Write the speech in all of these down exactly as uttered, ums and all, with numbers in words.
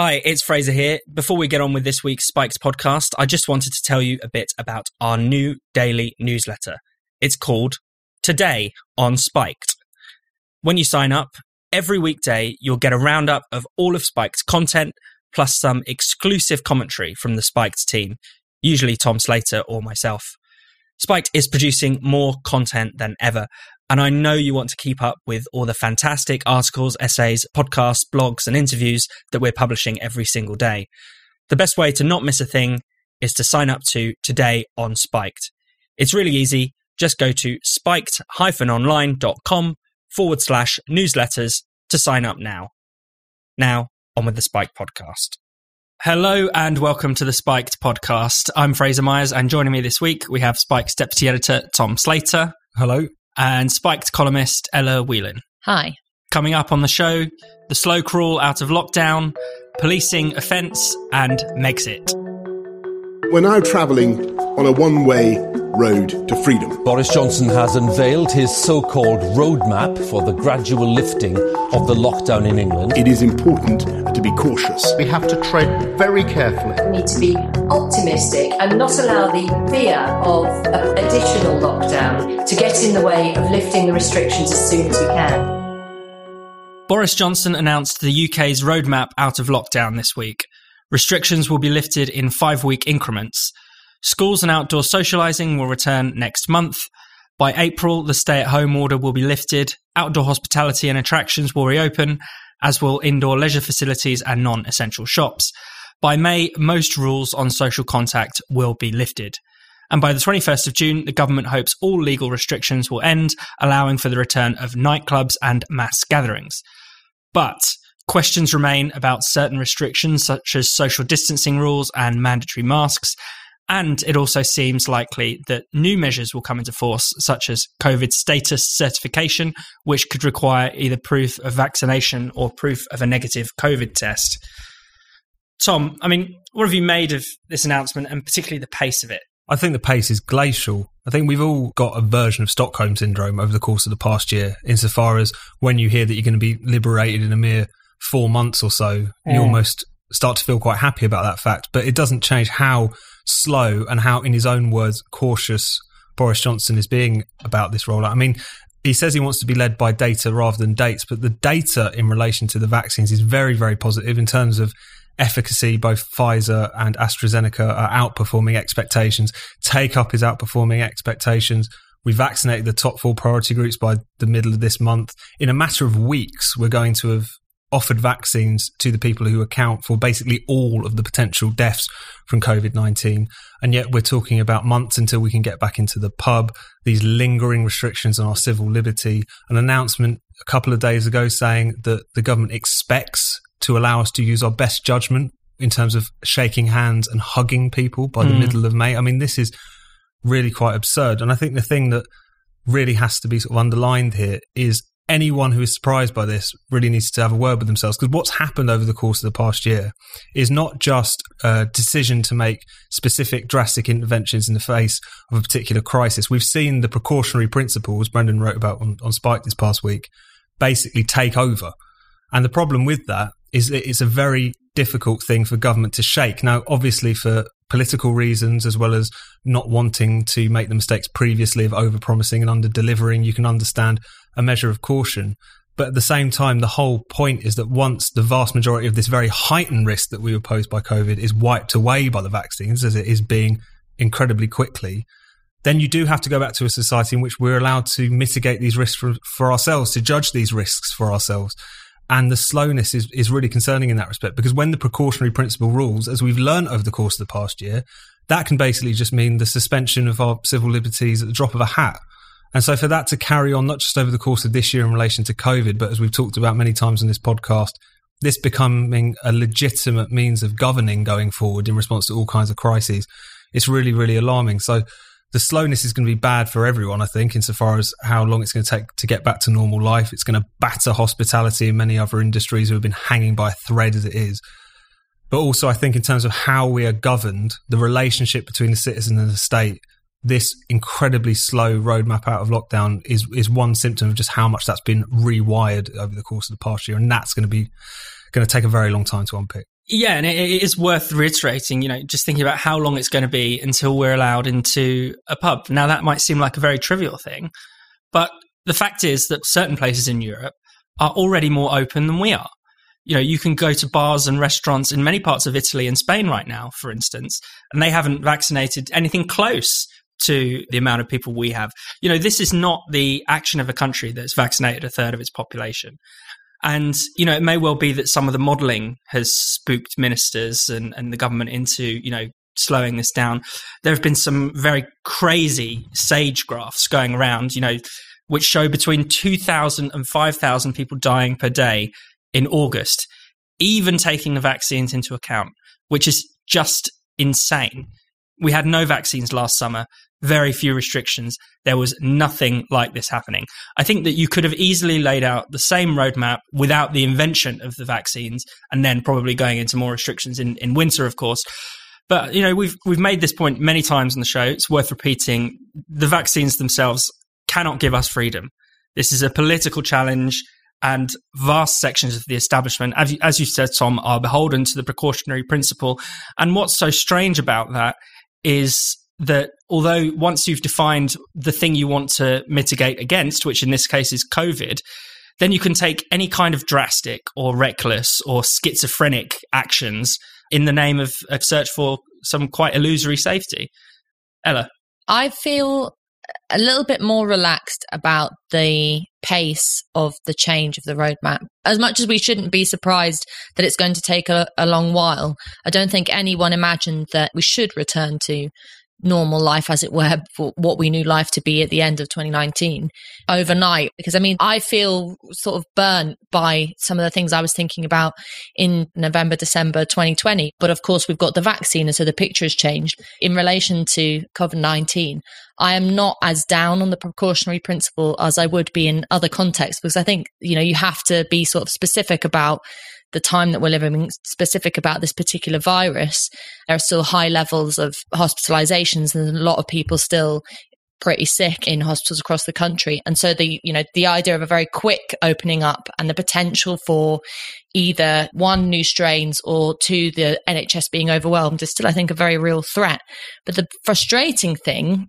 Hi, it's Fraser here. Before we get on with this week's Spiked podcast, I just wanted to tell you a bit about our new daily newsletter. It's called Today on Spiked. When you sign up, every weekday you'll get a roundup of all of Spiked's content, plus some exclusive commentary from the Spiked team, usually Tom Slater or myself. Spiked is producing more content than ever, and I know you want to keep up with all the fantastic articles, essays, podcasts, blogs, and interviews that we're publishing every single day. The best way to not miss a thing is to sign up to Today on Spiked. It's really easy. Just go to spiked-online.com forward slash newsletters to sign up now. Now, on with the Spiked podcast. Hello and welcome to the Spiked podcast. I'm Fraser Myers, and joining me this week, we have Spiked's deputy editor, Tom Slater. Hello. And Spiked columnist Ella Whelan. Hi. Coming up on the show, the slow crawl out of lockdown, policing offence, and Megxit. We're now travelling on a one-way road to freedom. Boris Johnson has unveiled his so-called roadmap for the gradual lifting of the lockdown in England. It is important to be cautious. We have to tread very carefully. We need to be optimistic and not allow the fear of an additional lockdown to get in the way of lifting the restrictions as soon as we can. Boris Johnson announced the U K's roadmap out of lockdown this week. Restrictions will be lifted in five-week increments. Schools and outdoor socialising will return next month. By April, the stay-at-home order will be lifted. Outdoor hospitality and attractions will reopen, as will indoor leisure facilities and non-essential shops. By May, most rules on social contact will be lifted. And by the twenty-first of June, the government hopes all legal restrictions will end, allowing for the return of nightclubs and mass gatherings. But questions remain about certain restrictions, such as social distancing rules and mandatory masks, and it also seems likely that new measures will come into force, such as COVID status certification, which could require either proof of vaccination or proof of a negative COVID test. Tom, I mean, what have you made of this announcement, and particularly the pace of it? I think the pace is glacial. I think we've all got a version of Stockholm syndrome over the course of the past year, insofar as when you hear that you're going to be liberated in a mere four months or so, yeah. You almost start to feel quite happy about that fact. But it doesn't change how slow and how, in his own words, cautious Boris Johnson is being about this rollout. I mean, he says he wants to be led by data rather than dates, but the data in relation to the vaccines is very, very positive in terms of efficacy. Both Pfizer and AstraZeneca are outperforming expectations. Take-up is outperforming expectations. We vaccinated the top four priority groups by the middle of this month. In a matter of weeks, we're going to have offered vaccines to the people who account for basically all of the potential deaths from COVID nineteen. And yet we're talking about months until we can get back into the pub, these lingering restrictions on our civil liberty. An announcement a couple of days ago saying that the government expects to allow us to use our best judgment in terms of shaking hands and hugging people by the mm. middle of May. I mean, this is really quite absurd. And I think the thing that really has to be sort of underlined here is anyone who is surprised by this really needs to have a word with themselves, because what's happened over the course of the past year is not just a decision to make specific drastic interventions in the face of a particular crisis. We've seen the precautionary principles Brendan wrote about on, on Spike this past week basically take over. And the problem with that is that it's a very difficult thing for government to shake. Now, obviously, for political reasons, as well as not wanting to make the mistakes previously of over-promising and under-delivering, you can understand a measure of caution. But at the same time, the whole point is that once the vast majority of this very heightened risk that we were posed by COVID is wiped away by the vaccines, as it is being incredibly quickly, then you do have to go back to a society in which we're allowed to mitigate these risks for, for ourselves, to judge these risks for ourselves. And the slowness is, is really concerning in that respect, because when the precautionary principle rules, as we've learned over the course of the past year, that can basically just mean the suspension of our civil liberties at the drop of a hat. And so for that to carry on, not just over the course of this year in relation to COVID, but as we've talked about many times in this podcast, this becoming a legitimate means of governing going forward in response to all kinds of crises, it's really, really alarming. So the slowness is going to be bad for everyone, I think, insofar as how long it's going to take to get back to normal life. It's going to batter hospitality and many other industries who have been hanging by a thread as it is. But also, I think in terms of how we are governed, the relationship between the citizen and the state, this incredibly slow roadmap out of lockdown is is one symptom of just how much that's been rewired over the course of the past year. And that's going to be going to take a very long time to unpick. Yeah, and it, it is worth reiterating, you know, just thinking about how long it's going to be until we're allowed into a pub. Now, that might seem like a very trivial thing, but the fact is that certain places in Europe are already more open than we are. You know, you can go to bars and restaurants in many parts of Italy and Spain right now, for instance, and they haven't vaccinated anything close to the amount of people we have. You know, this is not the action of a country that's vaccinated a third of its population. And, you know, it may well be that some of the modelling has spooked ministers and, and the government into, you know, slowing this down. There have been some very crazy SAGE graphs going around, you know, which show between two thousand and five thousand people dying per day in August, even taking the vaccines into account, which is just insane. We had no vaccines last summer, very few restrictions. There was nothing like this happening. I think that you could have easily laid out the same roadmap without the invention of the vaccines and then probably going into more restrictions in, in winter, of course. But, you know, we've we've made this point many times on the show. It's worth repeating. The vaccines themselves cannot give us freedom. This is a political challenge, and vast sections of the establishment, as you said, Tom, are beholden to the precautionary principle. And what's so strange about that is that although once you've defined the thing you want to mitigate against, which in this case is COVID, then you can take any kind of drastic or reckless or schizophrenic actions in the name of a search for some quite illusory safety. Ella? I feel a little bit more relaxed about the pace of the change of the roadmap. As much as we shouldn't be surprised that it's going to take a, a long while, I don't think anyone imagined that we should return to normal life, as it were, for what we knew life to be at the end of twenty nineteen overnight. Because I mean, I feel sort of burnt by some of the things I was thinking about in November, December twenty twenty. But of course, we've got the vaccine, and so the picture has changed. In relation to COVID nineteen, I am not as down on the precautionary principle as I would be in other contexts, because I think, you know, you have to be sort of specific about the time that we're living, specific about this particular virus. There are still high levels of hospitalizations, and a lot of people still pretty sick in hospitals across the country. And so the, you know, the idea of a very quick opening up and the potential for either one, new strains, or two, the N H S being overwhelmed is still, I think, a very real threat. But the frustrating thing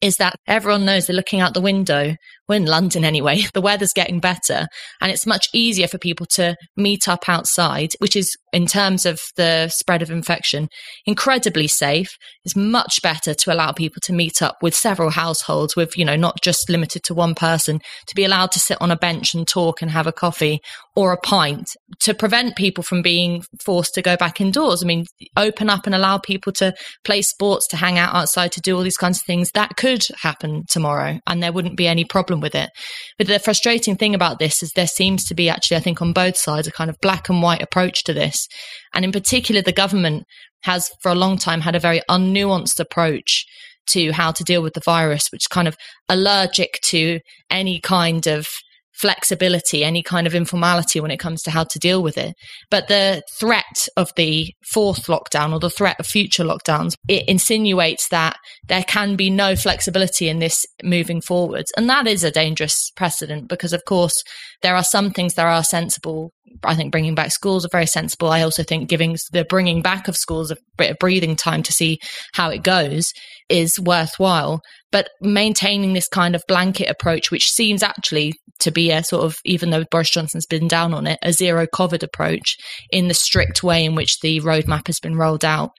is that everyone knows they're looking out the window. We're in London anyway. The weather's getting better, and it's much easier for people to meet up outside, which is, in terms of the spread of infection, incredibly safe. It's much better to allow people to meet up with several households, with, you know, not just limited to one person, to be allowed to sit on a bench and talk and have a coffee or a pint, to prevent people from being forced to go back indoors. I mean, open up and allow people to play sports, to hang out outside, to do all these kinds of things. That could happen tomorrow, and there wouldn't be any problem with it. But the frustrating thing about this is there seems to be, actually, I think on both sides, a kind of black and white approach to this. And in particular, the government has for a long time had a very unnuanced approach to how to deal with the virus, which is kind of allergic to any kind of flexibility, any kind of informality when it comes to how to deal with it. But the threat of the fourth lockdown, or the threat of future lockdowns, it insinuates that there can be no flexibility in this moving forwards. And that is a dangerous precedent, because, of course, there are some things that are sensible. I think bringing back schools are very sensible. I also think giving the bringing back of schools a bit of breathing time to see how it goes is worthwhile. But maintaining this kind of blanket approach, which seems actually to be a sort of, even though Boris Johnson's been down on it, a zero COVID approach in the strict way in which the roadmap has been rolled out,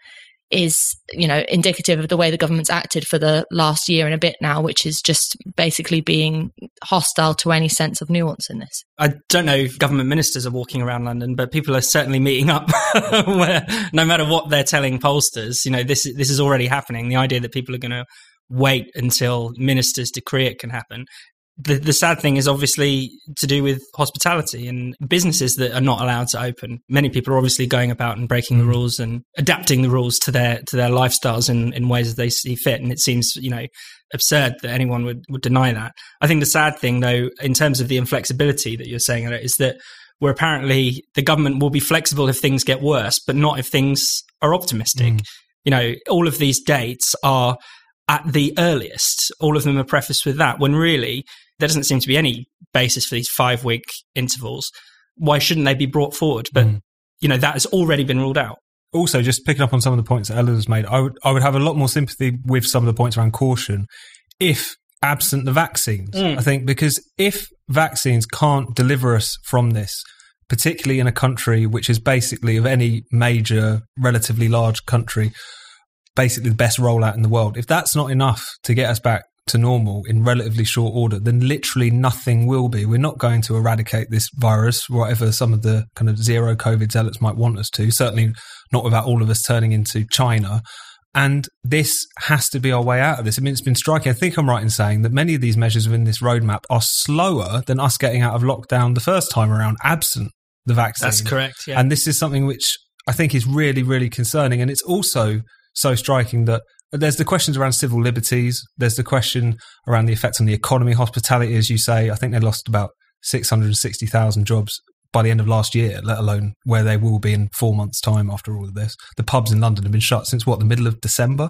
is, you know, indicative of the way the government's acted for the last year and a bit now, which is just basically being hostile to any sense of nuance in this. I don't know if government ministers are walking around London, but people are certainly meeting up where, no matter what they're telling pollsters, you know, this, this is already happening. The idea that people are going to wait until ministers decree it can happen. The, the sad thing is obviously to do with hospitality and businesses that are not allowed to open. Many people are obviously going about and breaking the rules and adapting the rules to their to their lifestyles in, in ways that they see fit. And it seems, you know, absurd that anyone would, would deny that. I think the sad thing, though, in terms of the inflexibility that you're saying, is that we're apparently, the government will be flexible if things get worse, but not if things are optimistic. Mm. You know, all of these dates are at the earliest. All of them are prefaced with that, when really there doesn't seem to be any basis for these five-week intervals. Why shouldn't they be brought forward? But mm. you know, that has already been ruled out. Also, just picking up on some of the points that Ella's made, I would I would have a lot more sympathy with some of the points around caution if absent the vaccines, mm. I think, because if vaccines can't deliver us from this, particularly in a country which is basically, of any major, relatively large country, basically the best rollout in the world, if that's not enough to get us back to normal in relatively short order, then literally nothing will be. We're not going to eradicate this virus, whatever some of the kind of zero COVID zealots might want us to, certainly not without all of us turning into China. And this has to be our way out of this. I mean, it's been striking. I think I'm right in saying that many of these measures within this roadmap are slower than us getting out of lockdown the first time around, absent the vaccine. That's correct, yeah. And this is something which I think is really, really concerning. And it's also so striking that there's the questions around civil liberties. There's the question around the effect on the economy, hospitality, as you say. I think they lost about six hundred sixty thousand jobs by the end of last year, let alone where they will be in four months' time after all of this. The pubs in London have been shut since, what, the middle of December?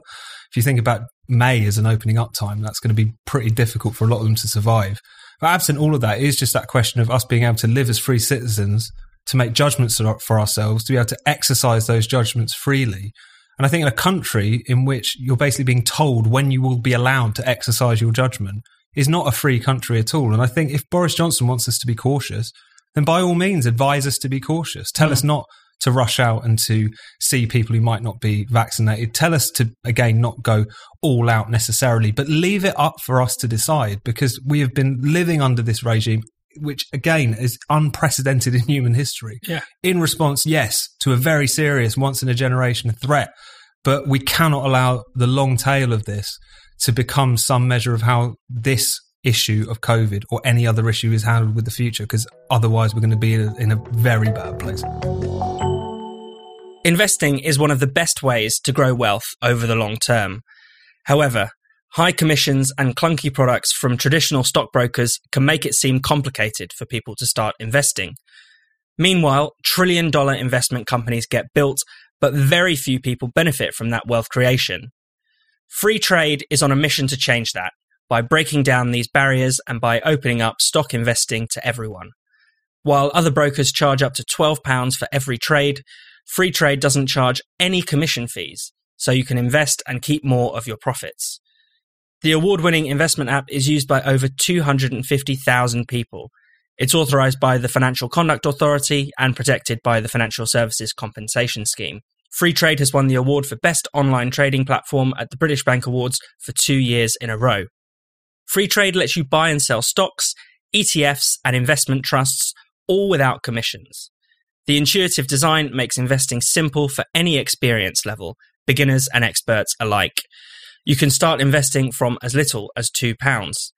If you think about May as an opening up time, that's going to be pretty difficult for a lot of them to survive. But absent all of that, it is just that question of us being able to live as free citizens, to make judgments for ourselves, to be able to exercise those judgments freely. And I think in a country in which you're basically being told when you will be allowed to exercise your judgment is not a free country at all. And I think if Boris Johnson wants us to be cautious, then by all means, advise us to be cautious. Tell mm. us not to rush out and to see people who might not be vaccinated. Tell us to, again, not go all out necessarily, but leave it up for us to decide, because we have been living under this regime, which, again, is unprecedented in human history. Yeah. In response, yes, to a very serious, once-in-a-generation threat, but we cannot allow the long tail of this to become some measure of how this issue of COVID or any other issue is handled with the future, because otherwise we're going to be in a, in a very bad place. Investing is one of the best ways to grow wealth over the long term. However, high commissions and clunky products from traditional stockbrokers can make it seem complicated for people to start investing. Meanwhile, trillion-dollar investment companies get built, but very few people benefit from that wealth creation. Freetrade is on a mission to change that, by breaking down these barriers and by opening up stock investing to everyone. While other brokers charge up to twelve pounds for every trade, Freetrade doesn't charge any commission fees, so you can invest and keep more of your profits. The award-winning investment app is used by over two hundred fifty thousand people. It's authorised by the Financial Conduct Authority and protected by the Financial Services Compensation Scheme. Freetrade has won the award for Best Online Trading Platform at the British Bank Awards for two years in a row. Freetrade lets you buy and sell stocks, E T Fs, and investment trusts, all without commissions. The intuitive design makes investing simple for any experience level, beginners and experts alike. You can start investing from as little as two pounds.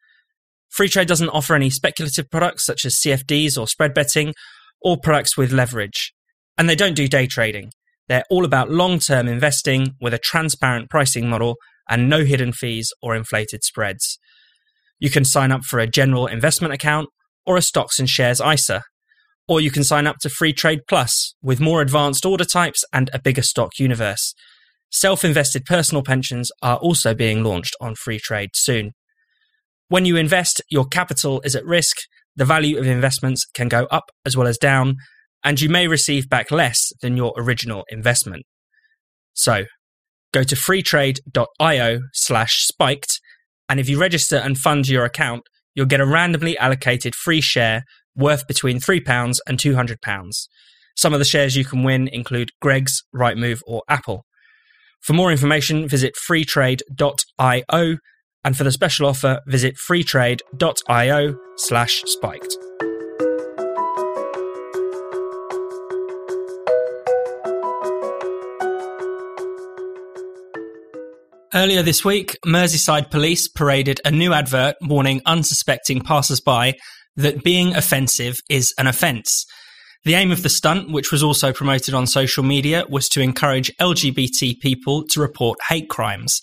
Freetrade doesn't offer any speculative products such as C F Ds or spread betting, or products with leverage. And they don't do day trading. They're all about long-term investing with a transparent pricing model and no hidden fees or inflated spreads. You can sign up for a general investment account or a stocks and shares I S A. Or you can sign up to Freetrade Plus with more advanced order types and a bigger stock universe. Self-invested personal pensions are also being launched on Freetrade soon. When you invest, your capital is at risk, the value of investments can go up as well as down, and you may receive back less than your original investment. So, go to freetrade.io slash spiked, and if you register and fund your account, you'll get a randomly allocated free share worth between three pounds and two hundred pounds. Some of the shares you can win include Greggs, Rightmove or Apple. For more information, visit freetrade dot io, and for the special offer, visit freetrade.io slash spiked. Earlier this week, Merseyside Police paraded a new advert warning unsuspecting passers-by that being offensive is an offence. The aim of the stunt, which was also promoted on social media, was to encourage L G B T people to report hate crimes.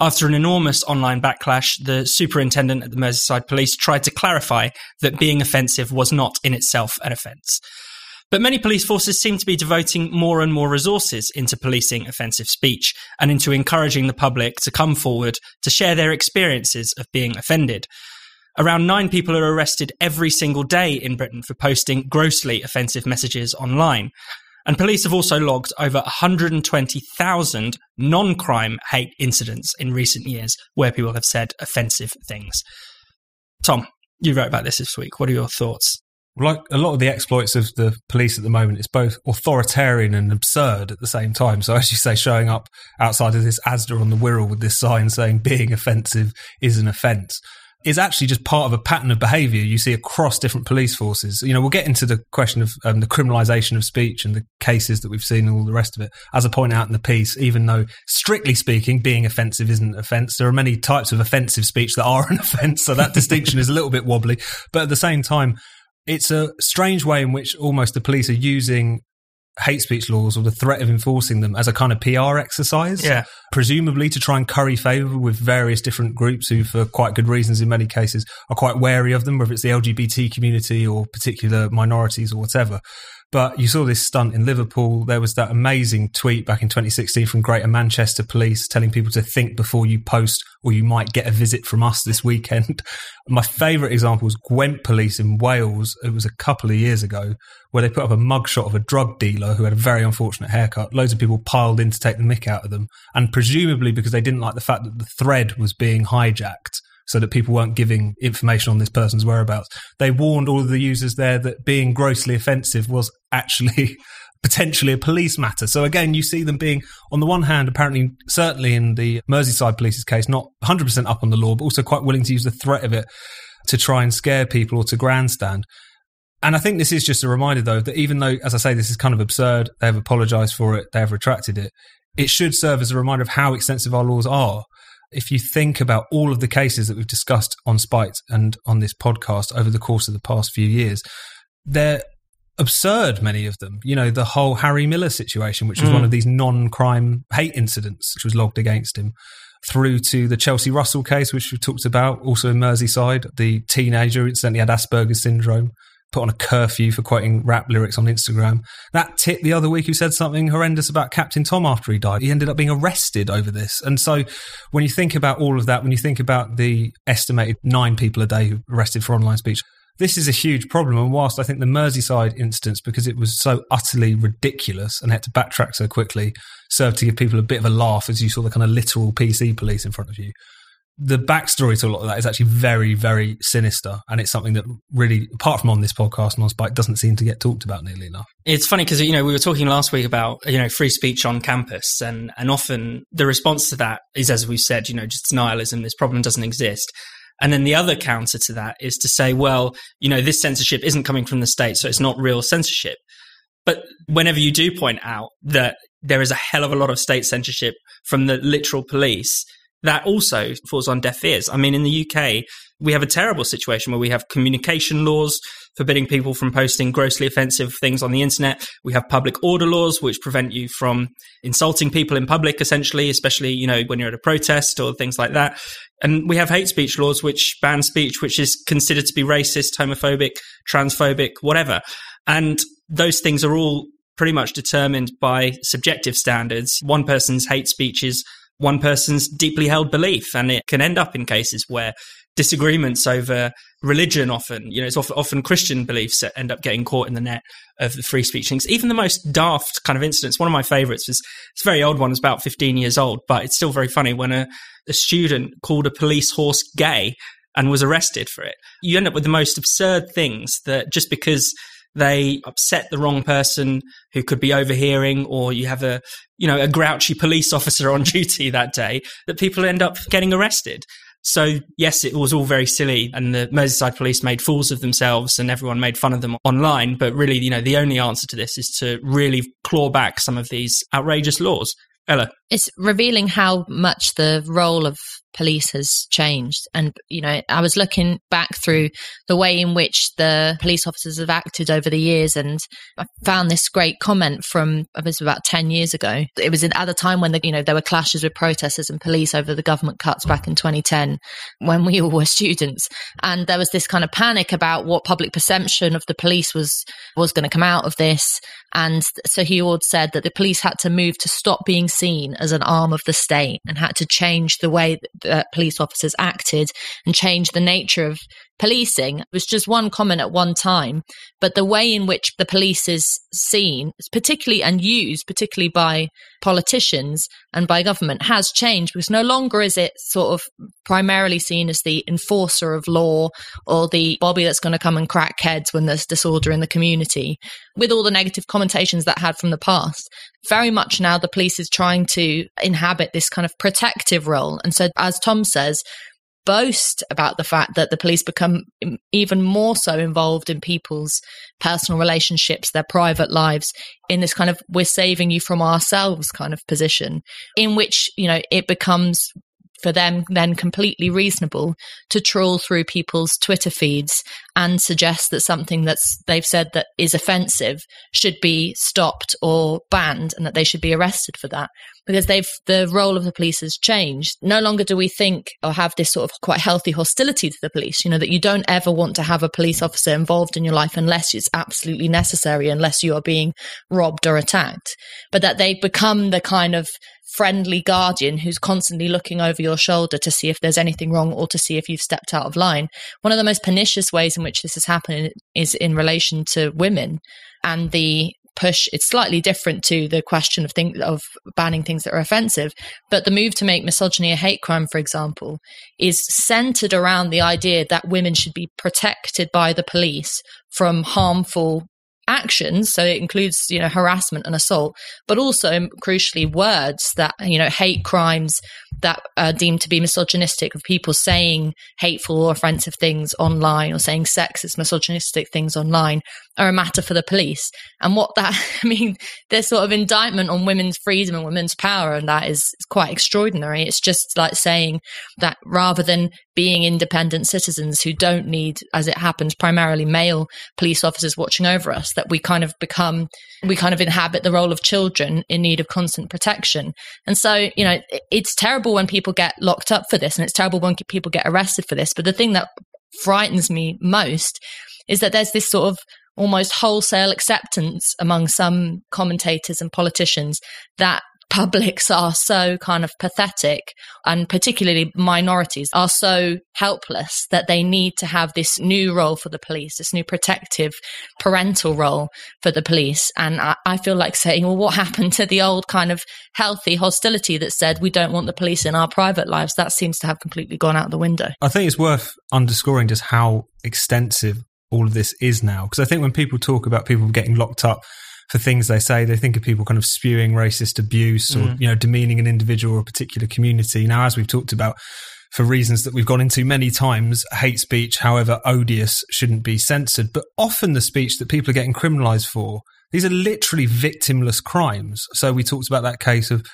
After an enormous online backlash, the superintendent at the Merseyside Police tried to clarify that being offensive was not in itself an offence. But many police forces seem to be devoting more and more resources into policing offensive speech and into encouraging the public to come forward to share their experiences of being offended. Around nine people are arrested every single day in Britain for posting grossly offensive messages online. And police have also logged over one hundred twenty thousand non-crime hate incidents in recent years where people have said offensive things. Tom, you wrote about this this week. What are your thoughts? Like a lot of the exploits of the police at the moment, it's both authoritarian and absurd at the same time. So as you say, showing up outside of this Asda on the Wirral with this sign saying being offensive is an offence is actually just part of a pattern of behaviour you see across different police forces. You know, we'll get into the question of um, the criminalisation of speech and the cases that we've seen and all the rest of it. As I point out in the piece, even though, strictly speaking, being offensive isn't an offence, there are many types of offensive speech that are an offence, so that distinction is a little bit wobbly. But at the same time, it's a strange way in which almost the police are using hate speech laws or the threat of enforcing them as a kind of P R exercise, yeah. presumably to try and curry favour with various different groups who, for quite good reasons in many cases, are quite wary of them, whether it's the L G B T community or particular minorities or whatever. But you saw this stunt in Liverpool. There was that amazing tweet back in twenty sixteen from Greater Manchester Police telling people to think before you post or you might get a visit from us this weekend. My favourite example was Gwent Police in Wales. It was a couple of years ago where they put up a mugshot of a drug dealer who had a very unfortunate haircut. Loads of people piled in to take the mick out of them, and presumably because they didn't like the fact that the thread was being hijacked, so that people weren't giving information on this person's whereabouts. They warned all of the users there that being grossly offensive was actually potentially a police matter. So again, you see them being, on the one hand, apparently, certainly in the Merseyside Police's case, not one hundred percent up on the law, but also quite willing to use the threat of it to try and scare people or to grandstand. And I think this is just a reminder, though, that even though, as I say, this is kind of absurd, they have apologised for it, they have retracted it, it should serve as a reminder of how extensive our laws are. If you think about all of the cases that we've discussed on Spiked and on this podcast over the course of the past few years, they're absurd, many of them. You know, the whole Harry Miller situation, which was mm. one of these non-crime hate incidents, which was logged against him, through to the Chelsea Russell case, which we talked about, also in Merseyside, the teenager who incidentally had Asperger's syndrome, put on a curfew for quoting rap lyrics on Instagram. That tit the other week who said something horrendous about Captain Tom after he died, he ended up being arrested over this. And so when you think about all of that, when you think about the estimated nine people a day who arrested for online speech, this is a huge problem. And whilst I think the Merseyside instance, because it was so utterly ridiculous and had to backtrack so quickly, served to give people a bit of a laugh as you saw the kind of literal P C police in front of you. The backstory to a lot of that is actually very, very sinister. And it's something that really, apart from on this podcast and on Spiked, doesn't seem to get talked about nearly enough. It's funny because, you know, we were talking last week about, you know, free speech on campus. And, and often the response to that is, as we said, you know, just nihilism, this problem doesn't exist. And then the other counter to that is to say, well, you know, this censorship isn't coming from the state, so it's not real censorship. But whenever you do point out that there is a hell of a lot of state censorship from the literal police, that also falls on deaf ears. I mean, in the U K, we have a terrible situation where we have communication laws forbidding people from posting grossly offensive things on the internet. We have public order laws, which prevent you from insulting people in public, essentially, especially, you know, when you're at a protest or things like that. And we have hate speech laws, which ban speech, which is considered to be racist, homophobic, transphobic, whatever. And those things are all pretty much determined by subjective standards. One person's hate speech is one person's deeply held belief, and it can end up in cases where disagreements over religion often, you know, it's often, often Christian beliefs that end up getting caught in the net of the free speech things. Even the most daft kind of incidents, one of my favourites was, it's a very old one, it's about fifteen years old, but it's still very funny, when a, a student called a police horse gay and was arrested for it. You end up with the most absurd things that just because they upset the wrong person who could be overhearing, or you have a, you know, a grouchy police officer on duty that day, that people end up getting arrested. So yes, it was all very silly, and the Merseyside police made fools of themselves and everyone made fun of them online. But really, you know, the only answer to this is to really claw back some of these outrageous laws. Ella? It's revealing how much the role of police has changed. And, you know, I was looking back through the way in which the police officers have acted over the years, and I found this great comment from, I was about ten years ago. It was at a time when, the, you know, there were clashes with protesters and police over the government cuts back in twenty ten, when we all were students. And there was this kind of panic about what public perception of the police was, was going to come out of this. And so Heward said that the police had to move to stop being seen as an arm of the state and had to change the way that police officers acted and change the nature of policing. It was just one comment at one time, but the way in which the police is seen, particularly and used, particularly by politicians and by government, has changed, because no longer is it sort of primarily seen as the enforcer of law or the bobby that's going to come and crack heads when there's disorder in the community, with all the negative connotations that had from the past. Very much now the police is trying to inhabit this kind of protective role. And so, as Tom says, boast about the fact that the police become even more so involved in people's personal relationships, their private lives, in this kind of we're saving you from ourselves kind of position, in which, you know, it becomes for them then completely reasonable to trawl through people's Twitter feeds and suggest that something that's they've said that is offensive should be stopped or banned and that they should be arrested for that, because they've the role of the police has changed. No longer do we think or have this sort of quite healthy hostility to the police, you know, that you don't ever want to have a police officer involved in your life unless it's absolutely necessary, unless you are being robbed or attacked, but that they become the kind of friendly guardian who's constantly looking over your shoulder to see if there's anything wrong or to see if you've stepped out of line. One of the most pernicious ways in which this has happened is in relation to women and the push. It's slightly different to the question of thing, of banning things that are offensive, but the move to make misogyny a hate crime, for example, is centered around the idea that women should be protected by the police from harmful actions, so it includes, you know, harassment and assault, but also crucially words that, you know, hate crimes that are deemed to be misogynistic, of people saying hateful or offensive things online or saying sexist, misogynistic things online, are a matter for the police. And what that, I mean, this sort of indictment on women's freedom and women's power, and that is quite extraordinary. It's just like saying that rather than being independent citizens who don't need, as it happens, primarily male police officers watching over us, that we kind of become, we kind of inhabit the role of children in need of constant protection. And so, you know, it's terrible when people get locked up for this, and it's terrible when people get arrested for this. But the thing that frightens me most is that there's this sort of almost wholesale acceptance among some commentators and politicians that publics are so kind of pathetic, and particularly minorities are so helpless that they need to have this new role for the police, this new protective parental role for the police. And I, I feel like saying, well, what happened to the old kind of healthy hostility that said we don't want the police in our private lives? That seems to have completely gone out the window. I think it's worth underscoring just how extensive all of this is now, because I think when people talk about people getting locked up for things they say, they think of people kind of spewing racist abuse or, mm. you know, demeaning an individual or a particular community. Now, as we've talked about, for reasons that we've gone into many times, hate speech, however odious, shouldn't be censored. But often the speech that people are getting criminalised for, these are literally victimless crimes. So we talked about that case of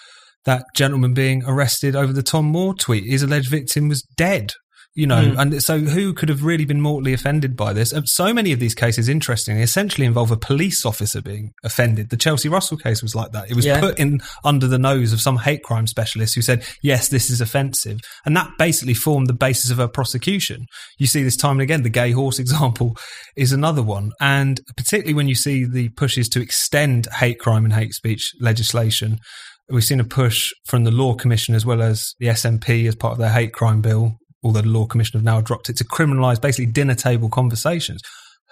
that gentleman being arrested over the Tom Moore tweet. His alleged victim was dead. You know, mm. and so who could have really been mortally offended by this? So many of these cases, interestingly, essentially involve a police officer being offended. The Chelsea Russell case was like that. It was yeah. put in under the nose of some hate crime specialist who said, yes, this is offensive. And that basically formed the basis of her prosecution. You see this time and again. The gay horse example is another one. And particularly when you see the pushes to extend hate crime and hate speech legislation, we've seen a push from the Law Commission as well as the S N P as part of their hate crime bill, although the Law Commission have now dropped it, to criminalise basically dinner table conversations.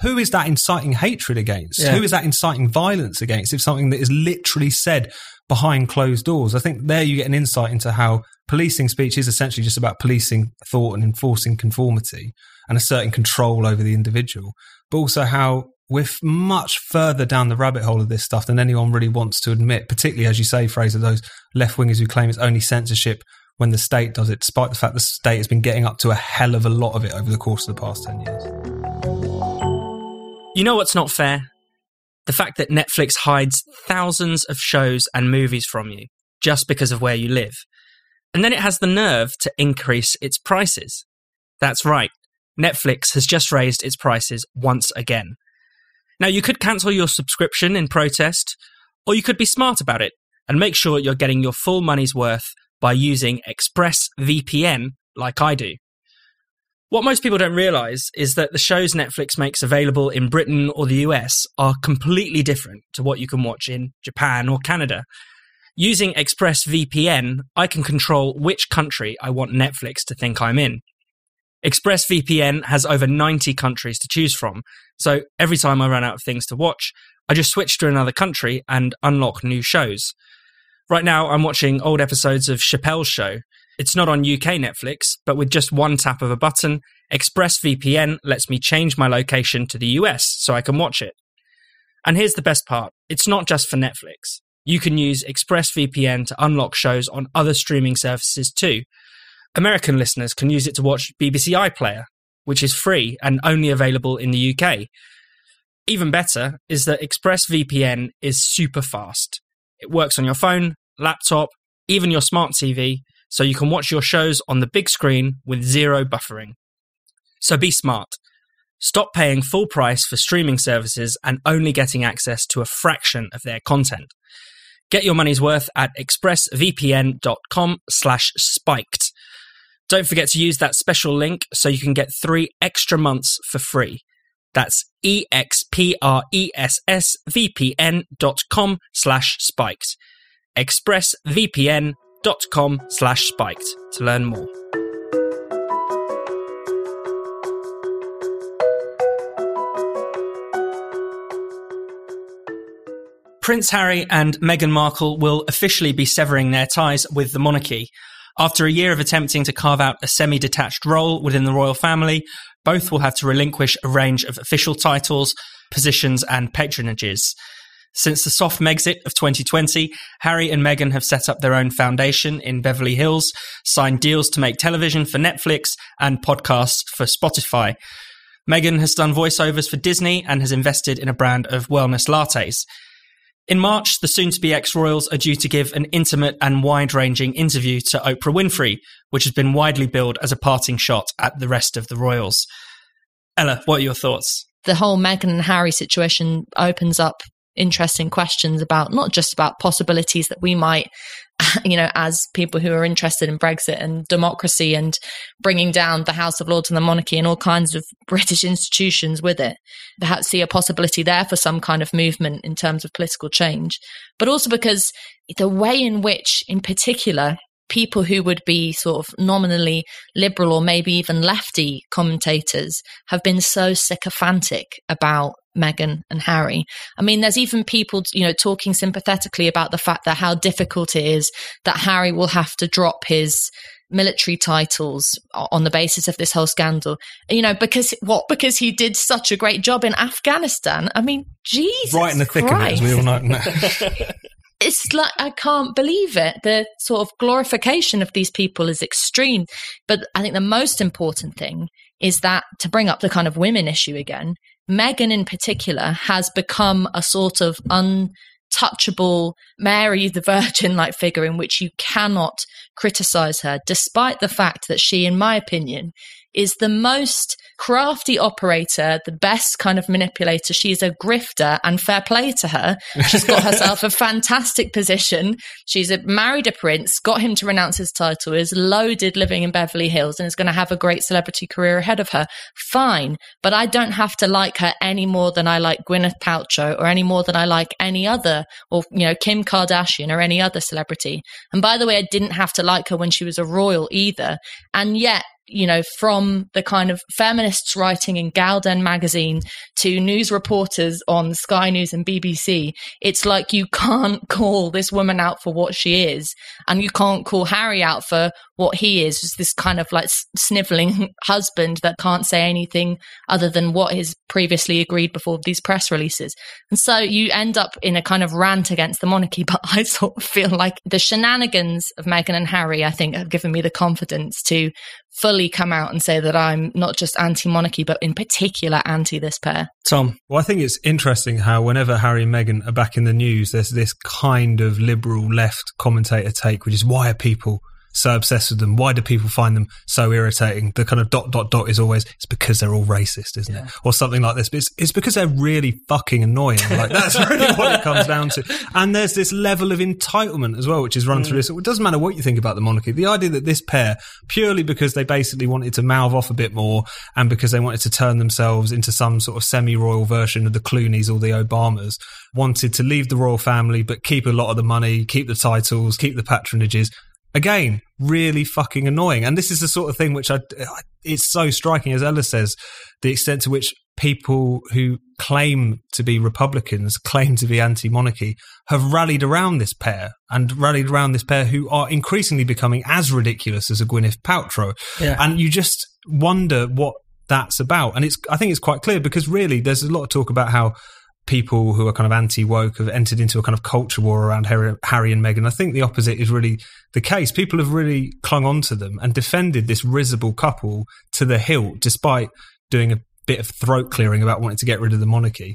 Who is that inciting hatred against? Yeah. Who is that inciting violence against if something that is literally said behind closed doors? I think there you get an insight into how policing speech is essentially just about policing thought and enforcing conformity and a certain control over the individual, but also how we're much further down the rabbit hole of this stuff than anyone really wants to admit, particularly, as you say, Fraser, those left-wingers who claim it's only censorship when the state does it, despite the fact the state has been getting up to a hell of a lot of it over the course of the past ten years. You know what's not fair? The fact that Netflix hides thousands of shows and movies from you just because of where you live. And then it has the nerve to increase its prices. That's right. Netflix has just raised its prices once again. Now, you could cancel your subscription in protest, or you could be smart about it and make sure you're getting your full money's worth by using ExpressVPN like I do. What most people don't realise is that the shows Netflix makes available in Britain or the U S are completely different to what you can watch in Japan or Canada. Using ExpressVPN, I can control which country I want Netflix to think I'm in. ExpressVPN has over ninety countries to choose from, so every time I run out of things to watch, I just switch to another country and unlock new shows. Right now, I'm watching old episodes of Chappelle's Show. It's not on U K Netflix, but with just one tap of a button, ExpressVPN lets me change my location to the U S so I can watch it. And here's the best part. It's not just for Netflix. You can use ExpressVPN to unlock shows on other streaming services too. American listeners can use it to watch B B C iPlayer, which is free and only available in the U K. Even better is that ExpressVPN is super fast. It works on your phone, laptop, even your smart T V, so you can watch your shows on the big screen with zero buffering. So be smart. Stop paying full price for streaming services and only getting access to a fraction of their content. Get your money's worth at expressvpn.com slash spiked. Don't forget to use that special link so you can get three extra months for free. That's E-X-P-R-E-S-S-V-P-N.com slash spiked. ExpressVPN.com slash spiked to learn more. Prince Harry and Meghan Markle will officially be severing their ties with the monarchy. After a year of attempting to carve out a semi-detached role within the royal family, both will have to relinquish a range of official titles, positions and patronages. Since the soft Megxit of twenty twenty, Harry and Meghan have set up their own foundation in Beverly Hills, signed deals to make television for Netflix and podcasts for Spotify. Meghan has done voiceovers for Disney and has invested in a brand of wellness lattes. In March, the soon-to-be ex-royals are due to give an intimate and wide-ranging interview to Oprah Winfrey, which has been widely billed as a parting shot at the rest of the royals. Ella, what are your thoughts? The whole Meghan and Harry situation opens up interesting questions about not just about possibilities that we might, you know, as people who are interested in Brexit and democracy and bringing down the House of Lords and the monarchy and all kinds of British institutions with it, perhaps see a possibility there for some kind of movement in terms of political change. But also because the way in which, in particular, people who would be sort of nominally liberal or maybe even lefty commentators have been so sycophantic about Meghan and Harry. I mean, there's even people, you know, talking sympathetically about the fact that how difficult it is that Harry will have to drop his military titles on the basis of this whole scandal. You know, because what? Because he did such a great job in Afghanistan. I mean, Jesus, right in the thick Christ. Of it, as we all know. It's like, I can't believe it. The sort of glorification of these people is extreme. But I think the most important thing is that, to bring up the kind of women issue again, Meghan in particular has become a sort of untouchable Mary the Virgin-like figure in which you cannot criticize her, despite the fact that she, in my opinion, is the most crafty operator, the best kind of manipulator. She's a grifter, and fair play to her. She's got herself a fantastic position. She's a, married a prince, got him to renounce his title, is loaded living in Beverly Hills and is going to have a great celebrity career ahead of her. Fine, but I don't have to like her any more than I like Gwyneth Paltrow or any more than I like any other, or, you know, Kim Kardashian or any other celebrity. And by the way, I didn't have to like her when she was a royal either. And yet, you know, from the kind of feminists writing in Galden magazine to news reporters on Sky News and B B C, it's like you can't call this woman out for what she is, and you can't call Harry out for what he is, just this kind of like snivelling husband that can't say anything other than what is previously agreed before these press releases. And so you end up in a kind of rant against the monarchy, but I sort of feel like the shenanigans of Meghan and Harry, I think, have given me the confidence to fully come out and say that I'm not just anti-monarchy, but in particular anti this pair. Tom? Well, I think it's interesting how whenever Harry and Meghan are back in the news, there's this kind of liberal left commentator take, which is, why are people so obsessed with them? Why do people find them so irritating? The kind of dot, dot, dot is always, it's because they're all racist, isn't yeah. it? Or something like this. But it's, it's because they're really fucking annoying. Like, that's really what it comes down to. And there's this level of entitlement as well, which is run mm. through this. It doesn't matter what you think about the monarchy. The idea that this pair, purely because they basically wanted to mouth off a bit more and because they wanted to turn themselves into some sort of semi-royal version of the Clooney's or the Obamas, wanted to leave the royal family but keep a lot of the money, keep the titles, keep the patronages. Again, really fucking annoying. And this is the sort of thing which I, it's so striking, as Ella says, the extent to which people who claim to be Republicans, claim to be anti-monarchy, have rallied around this pair and rallied around this pair who are increasingly becoming as ridiculous as a Gwyneth Paltrow. Yeah. And you just wonder what that's about. And it's, I think it's quite clear, because really there's a lot of talk about how people who are kind of anti-woke have entered into a kind of culture war around Harry, Harry and Meghan. I think the opposite is really the case. People have really clung on to them and defended this risible couple to the hilt, despite doing a bit of throat clearing about wanting to get rid of the monarchy,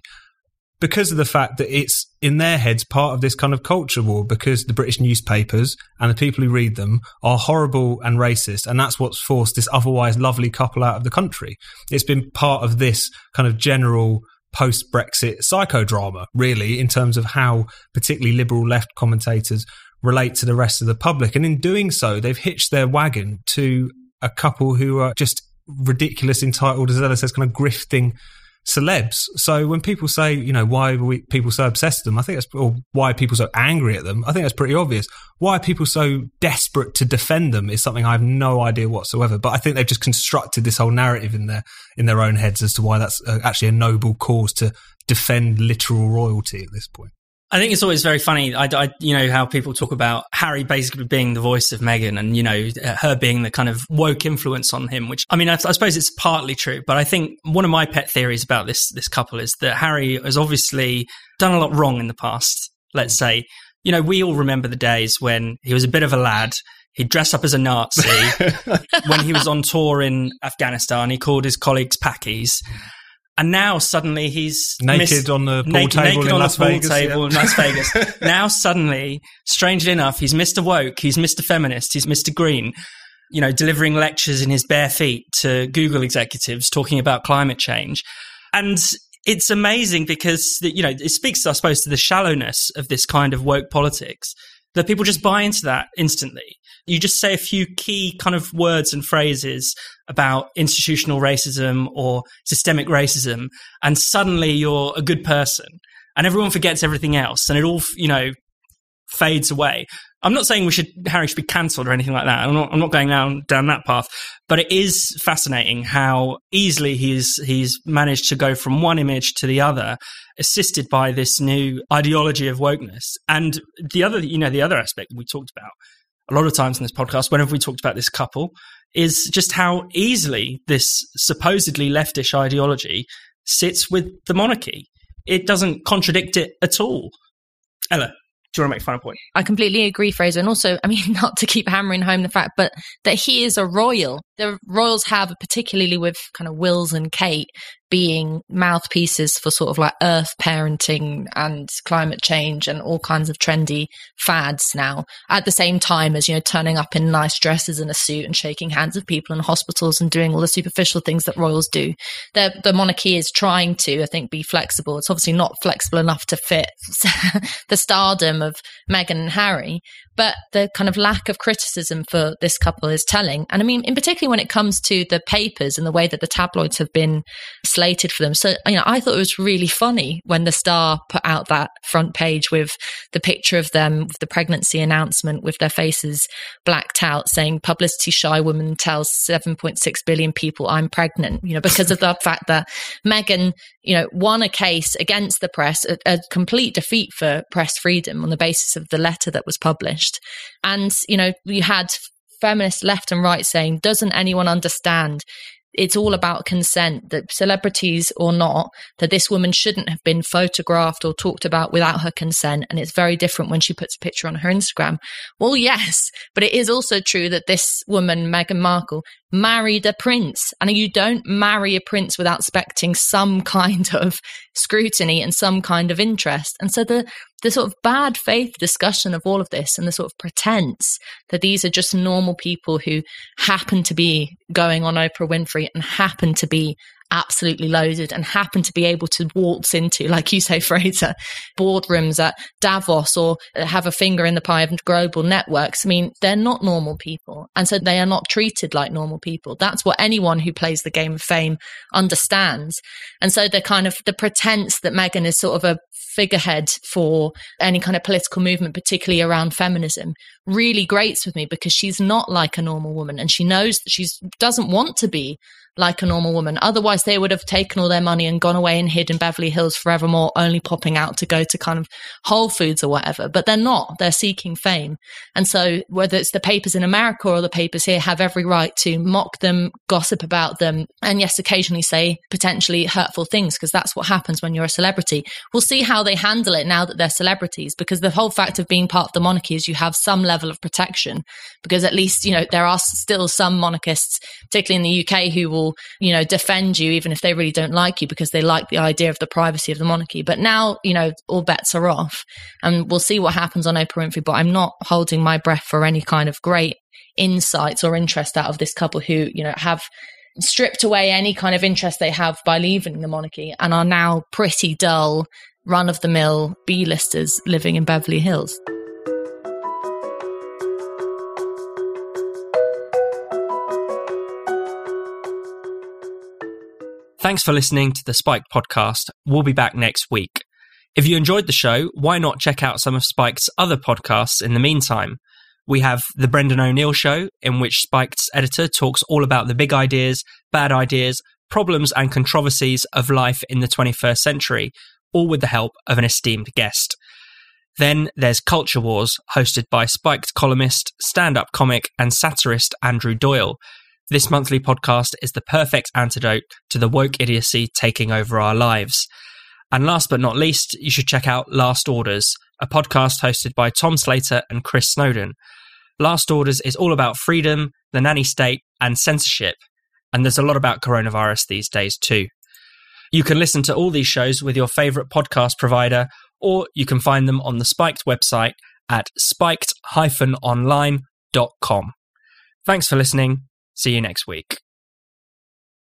because of the fact that it's, in their heads, part of this kind of culture war, because the British newspapers and the people who read them are horrible and racist, and that's what's forced this otherwise lovely couple out of the country. It's been part of this kind of general post-Brexit psychodrama, really, in terms of how particularly liberal left commentators relate to the rest of the public. And in doing so, they've hitched their wagon to a couple who are just ridiculous, entitled, as Ella says, kind of grifting celebs. So when people say, you know, why are we, people so obsessed with them, I think that's, or why are people so angry at them, I think that's pretty obvious. Why are people so desperate to defend them is something I have no idea whatsoever. But I think they've just constructed this whole narrative in their in their own heads as to why that's actually a noble cause to defend literal royalty at this point. I think it's always very funny, I, I, you know, how people talk about Harry basically being the voice of Meghan and, you know, her being the kind of woke influence on him, which, I mean, I, I suppose it's partly true, but I think one of my pet theories about this this couple is that Harry has obviously done a lot wrong in the past, let's say. You know, we all remember the days when he was a bit of a lad. He'd dress up as a Nazi when he was on tour in Afghanistan. He called his colleagues Pakis. And now suddenly he's naked missed, on the pool naked, table naked in on Las the pool Vegas. Table yeah. in Las Vegas. Now suddenly, strangely enough, he's Mister Woke, he's Mister Feminist, he's Mister Green. You know, delivering lectures in his bare feet to Google executives, talking about climate change. And it's amazing because, you know, it speaks, I suppose, to the shallowness of this kind of woke politics, that people just buy into that instantly. You just say a few key kind of words and phrases about institutional racism or systemic racism, and suddenly you're a good person, and everyone forgets everything else, and it all, you know, fades away. I'm not saying we should Harry should be cancelled or anything like that. I'm not, I'm not going down down that path, but it is fascinating how easily he's he's managed to go from one image to the other, assisted by this new ideology of wokeness. And the other, you know, the other aspect we talked about a lot of times in this podcast, whenever we talked about this couple, is just how easily this supposedly leftish ideology sits with the monarchy. It doesn't contradict it at all. Ella, do you want to make a final point? I completely agree, Fraser. And also, I mean, not to keep hammering home the fact, but that he is a royal. The royals have, particularly with kind of Wills and Kate being mouthpieces for sort of like earth parenting and climate change and all kinds of trendy fads now, at the same time as, you know, turning up in nice dresses and a suit and shaking hands with people in hospitals and doing all the superficial things that royals do. The, the monarchy is trying to, I think, be flexible. It's obviously not flexible enough to fit the stardom of Meghan and Harry, but the kind of lack of criticism for this couple is telling. And I mean, in particular when it comes to the papers and the way that the tabloids have been slated for them. So, you know, I thought it was really funny when the Star put out that front page with the picture of them, with the pregnancy announcement, with their faces blacked out, saying publicity shy woman tells seven point six billion people I'm pregnant, you know, because of the fact that Meghan, you know, won a case against the press, a, a complete defeat for press freedom on the basis of the letter that was published. And, you know, you had feminists left and right saying, doesn't anyone understand? It's all about consent, that celebrities or not, that this woman shouldn't have been photographed or talked about without her consent. And it's very different when she puts a picture on her Instagram. Well, yes, but it is also true that this woman, Meghan Markle, married a prince. And you don't marry a prince without expecting some kind of scrutiny and some kind of interest. And so the the sort of bad faith discussion of all of this and the sort of pretense that these are just normal people who happen to be going on Oprah Winfrey and happen to be absolutely loaded and happen to be able to waltz into, like you say, Fraser, boardrooms at Davos or have a finger in the pie of global networks. I mean, they're not normal people. And so they are not treated like normal people. That's what anyone who plays the game of fame understands. And so the kind of the pretense that Meghan is sort of a figurehead for any kind of political movement, particularly around feminism, really grates with me, because she's not like a normal woman. And she knows that she doesn't want to be like a normal woman. Otherwise, they would have taken all their money and gone away and hid in Beverly Hills forevermore, only popping out to go to kind of Whole Foods or whatever. But they're not. They're seeking fame. And so whether it's the papers in America or the papers here have every right to mock them, gossip about them, and yes, occasionally say potentially hurtful things, because that's what happens when you're a celebrity. We'll see how they handle it now that they're celebrities, because the whole fact of being part of the monarchy is you have some level of protection, because at least, you know, there are still some monarchists, particularly in the U K, who will you know, defend you even if they really don't like you, because they like the idea of the privacy of the monarchy. But now, you know, all bets are off, and we'll see what happens on Oprah Winfrey. But I'm not holding my breath for any kind of great insights or interest out of this couple who, you know, have stripped away any kind of interest they have by leaving the monarchy and are now pretty dull, run-of-the-mill B-listers living in Beverly Hills. Thanks for listening to the Spiked podcast. We'll be back next week. If you enjoyed the show, why not check out some of Spiked's other podcasts in the meantime? We have The Brendan O'Neill Show, in which Spiked's editor talks all about the big ideas, bad ideas, problems and controversies of life in the twenty-first century, all with the help of an esteemed guest. Then there's Culture Wars, hosted by Spiked columnist, stand-up comic and satirist Andrew Doyle. This monthly podcast is the perfect antidote to the woke idiocy taking over our lives. And last but not least, you should check out Last Orders, a podcast hosted by Tom Slater and Chris Snowden. Last Orders is all about freedom, the nanny state, and censorship. And there's a lot about coronavirus these days too. You can listen to all these shows with your favourite podcast provider, or you can find them on the Spiked website at spiked dash online dot com. Thanks for listening. See you next week.